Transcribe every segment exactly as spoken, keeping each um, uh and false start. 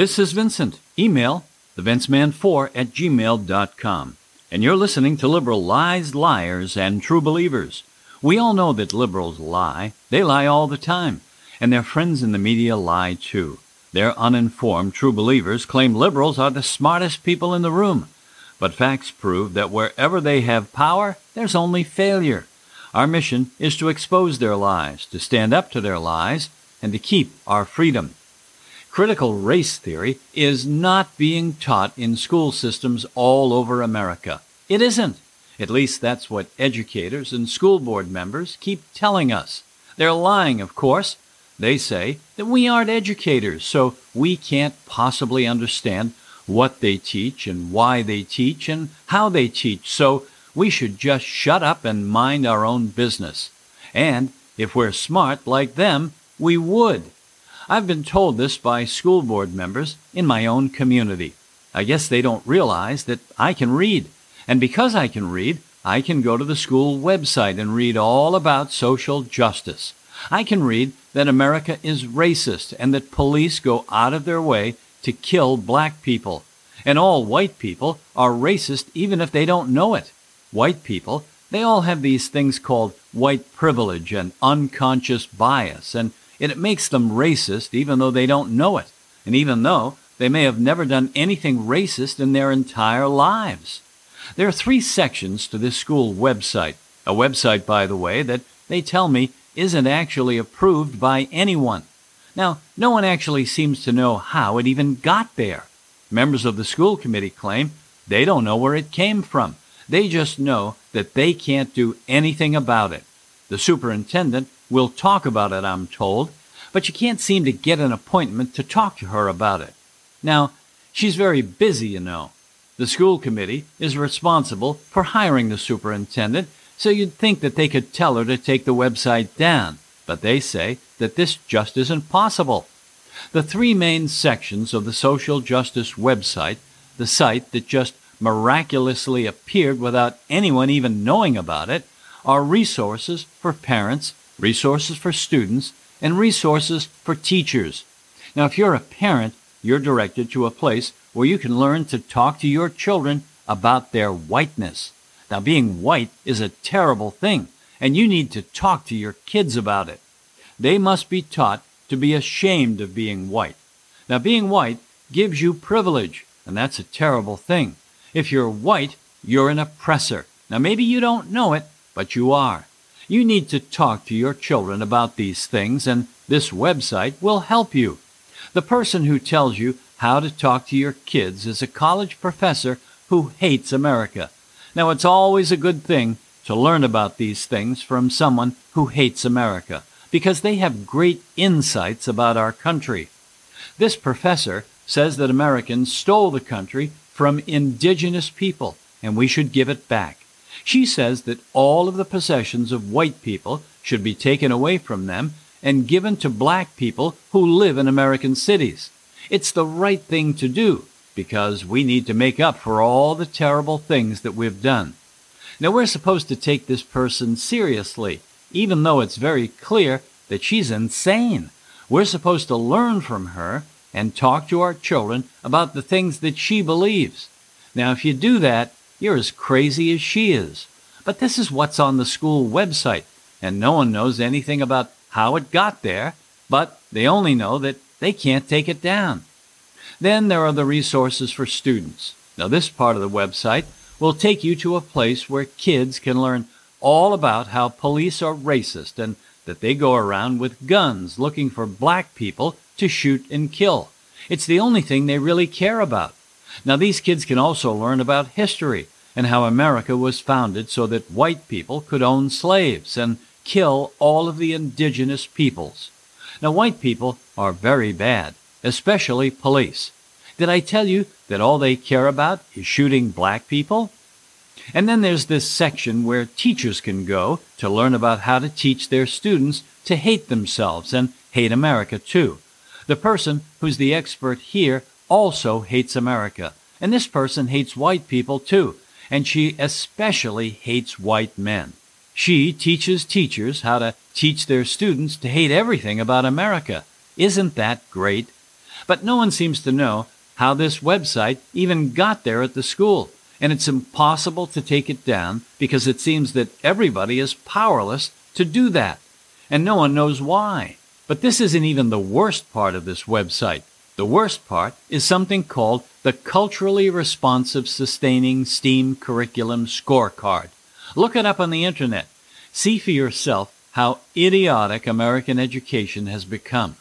This is Vincent. Email thevinceman four at gmail dot com. And you're listening to Liberal Lies, Liars, and True Believers. We all know that liberals lie. They lie all the time. And their friends in the media lie too. Their uninformed true believers claim liberals are the smartest people in the room. But facts prove that wherever they have power, there's only failure. Our mission is to expose their lies, to stand up to their lies, and to keep our freedom. Critical race theory is not being taught in school systems all over America. It isn't. At least that's what educators and school board members keep telling us. They're lying, of course. They say that we aren't educators, so we can't possibly understand what they teach and why they teach and how they teach, so we should just shut up and mind our own business. And if we're smart like them, we would. I've been told this by school board members in my own community. I guess they don't realize that I can read. And because I can read, I can go to the school website and read all about social justice. I can read that America is racist and that police go out of their way to kill black people. And all white people are racist even if they don't know it. White people, they all have these things called white privilege and unconscious bias, and it makes them racist even though they don't know it, and even though they may have never done anything racist in their entire lives. There are three sections to this school website, a website, by the way, that they tell me isn't actually approved by anyone. Now, no one actually seems to know how it even got there. Members of the school committee claim they don't know where it came from. They just know that they can't do anything about it. The superintendent will talk about it, I'm told, but you can't seem to get an appointment to talk to her about it. Now, she's very busy, you know. The school committee is responsible for hiring the superintendent, so you'd think that they could tell her to take the website down, but they say that this just isn't possible. The three main sections of the social justice website, the site that just miraculously appeared without anyone even knowing about it, are resources for parents, resources for students, and resources for teachers. Now, if you're a parent, you're directed to a place where you can learn to talk to your children about their whiteness. Now, being white is a terrible thing, and you need to talk to your kids about it. They must be taught to be ashamed of being white. Now, being white gives you privilege, and that's a terrible thing. If you're white, you're an oppressor. Now, maybe you don't know it, but you are. You need to talk to your children about these things, and this website will help you. The person who tells you how to talk to your kids is a college professor who hates America. Now, it's always a good thing to learn about these things from someone who hates America, because they have great insights about our country. This professor says that Americans stole the country from indigenous people, and we should give it back. She says that all of the possessions of white people should be taken away from them and given to black people who live in American cities. It's the right thing to do, because we need to make up for all the terrible things that we've done. Now, we're supposed to take this person seriously, even though it's very clear that she's insane. We're supposed to learn from her and talk to our children about the things that she believes. Now, if you do that, you're as crazy as she is. But this is what's on the school website, and no one knows anything about how it got there, but they only know that they can't take it down. Then there are the resources for students. Now, this part of the website will take you to a place where kids can learn all about how police are racist and that they go around with guns looking for black people to shoot and kill. It's the only thing they really care about. Now, these kids can also learn about history and how America was founded so that white people could own slaves and kill all of the indigenous peoples. Now, white people are very bad, especially police. Did I tell you that all they care about is shooting black people? And then there's this section where teachers can go to learn about how to teach their students to hate themselves and hate America too. The person who's the expert here also hates America, and this person hates white people too, and she especially hates white men. She teaches teachers how to teach their students to hate everything about America. Isn't that great? But no one seems to know how this website even got there at the school, and it's impossible to take it down because it seems that everybody is powerless to do that, and no one knows why. But this isn't even the worst part of this website. The worst part is something called the Culturally Responsive Sustaining STEAM Curriculum Scorecard. Look it up on the internet. See for yourself how idiotic American education has become.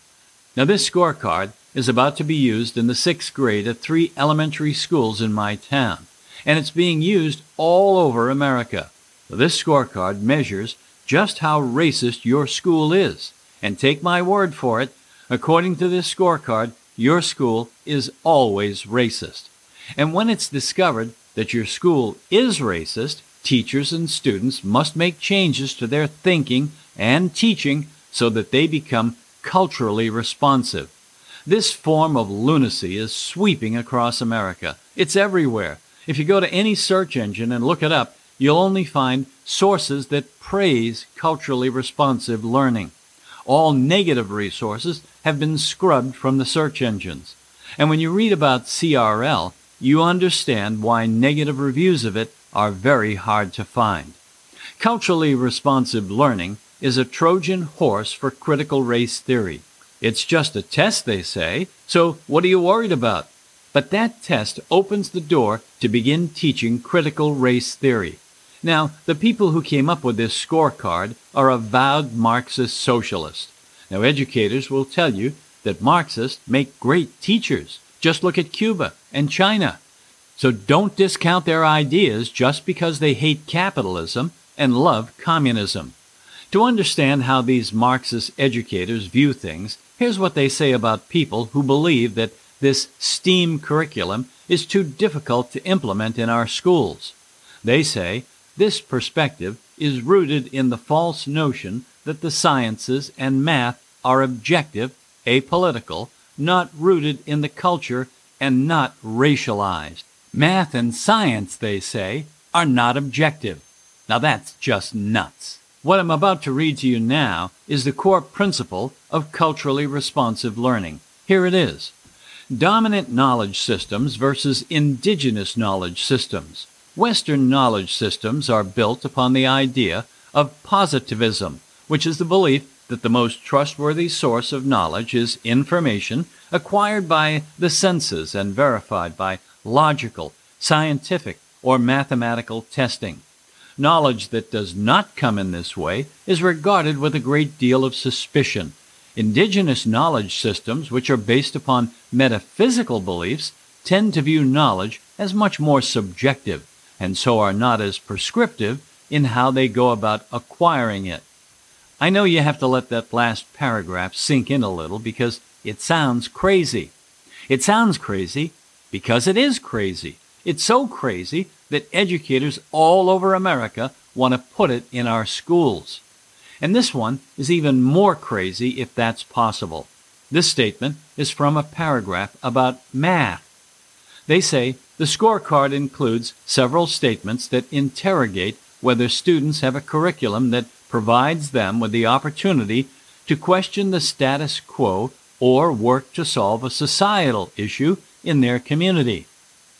Now, this scorecard is about to be used in the sixth grade at three elementary schools in my town, and it's being used all over America. This scorecard measures just how racist your school is, and take my word for it, according to this scorecard, your school is always racist. And when it's discovered that your school is racist, teachers and students must make changes to their thinking and teaching so that they become culturally responsive. This form of lunacy is sweeping across America. It's everywhere. If you go to any search engine and look it up, you'll only find sources that praise culturally responsive learning. All negative resources have been scrubbed from the search engines. And when you read about C R L, you understand why negative reviews of it are very hard to find. Culturally responsive learning is a Trojan horse for critical race theory. It's just a test, they say, so what are you worried about? But that test opens the door to begin teaching critical race theory. Now, the people who came up with this scorecard are avowed Marxist socialists. Now, educators will tell you that Marxists make great teachers. Just look at Cuba and China. So don't discount their ideas just because they hate capitalism and love communism. To understand how these Marxist educators view things, here's what they say about people who believe that this STEAM curriculum is too difficult to implement in our schools. They say this perspective is rooted in the false notion that the sciences and math are objective, apolitical, not rooted in the culture, and not racialized. Math and science, they say, are not objective. Now that's just nuts. What I'm about to read to you now is the core principle of culturally responsive learning. Here it is. Dominant knowledge systems versus indigenous knowledge systems. Western knowledge systems are built upon the idea of positivism, which is the belief that the most trustworthy source of knowledge is information acquired by the senses and verified by logical, scientific, or mathematical testing. Knowledge that does not come in this way is regarded with a great deal of suspicion. Indigenous knowledge systems, which are based upon metaphysical beliefs, tend to view knowledge as much more subjective, and so are not as prescriptive in how they go about acquiring it. I know you have to let that last paragraph sink in a little because it sounds crazy. It sounds crazy because it is crazy. It's so crazy that educators all over America want to put it in our schools. And this one is even more crazy if that's possible. This statement is from a paragraph about math. They say the scorecard includes several statements that interrogate whether students have a curriculum that provides them with the opportunity to question the status quo or work to solve a societal issue in their community.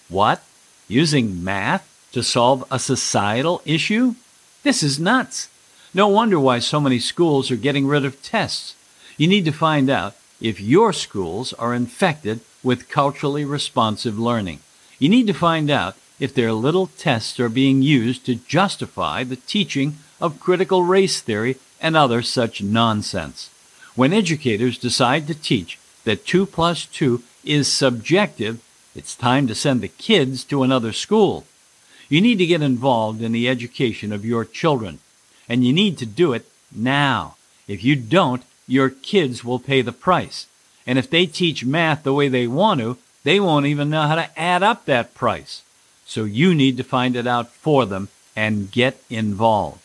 What? Using math to solve a societal issue? This is nuts. No wonder why so many schools are getting rid of tests. You need to find out if your schools are infected with culturally responsive learning. You need to find out if their little tests are being used to justify the teaching of critical race theory and other such nonsense. When educators decide to teach that two plus two is subjective, it's time to send the kids to another school. You need to get involved in the education of your children, and you need to do it now. If you don't, your kids will pay the price. And if they teach math the way they want to, they won't even know how to add up that price. So you need to find it out for them and get involved.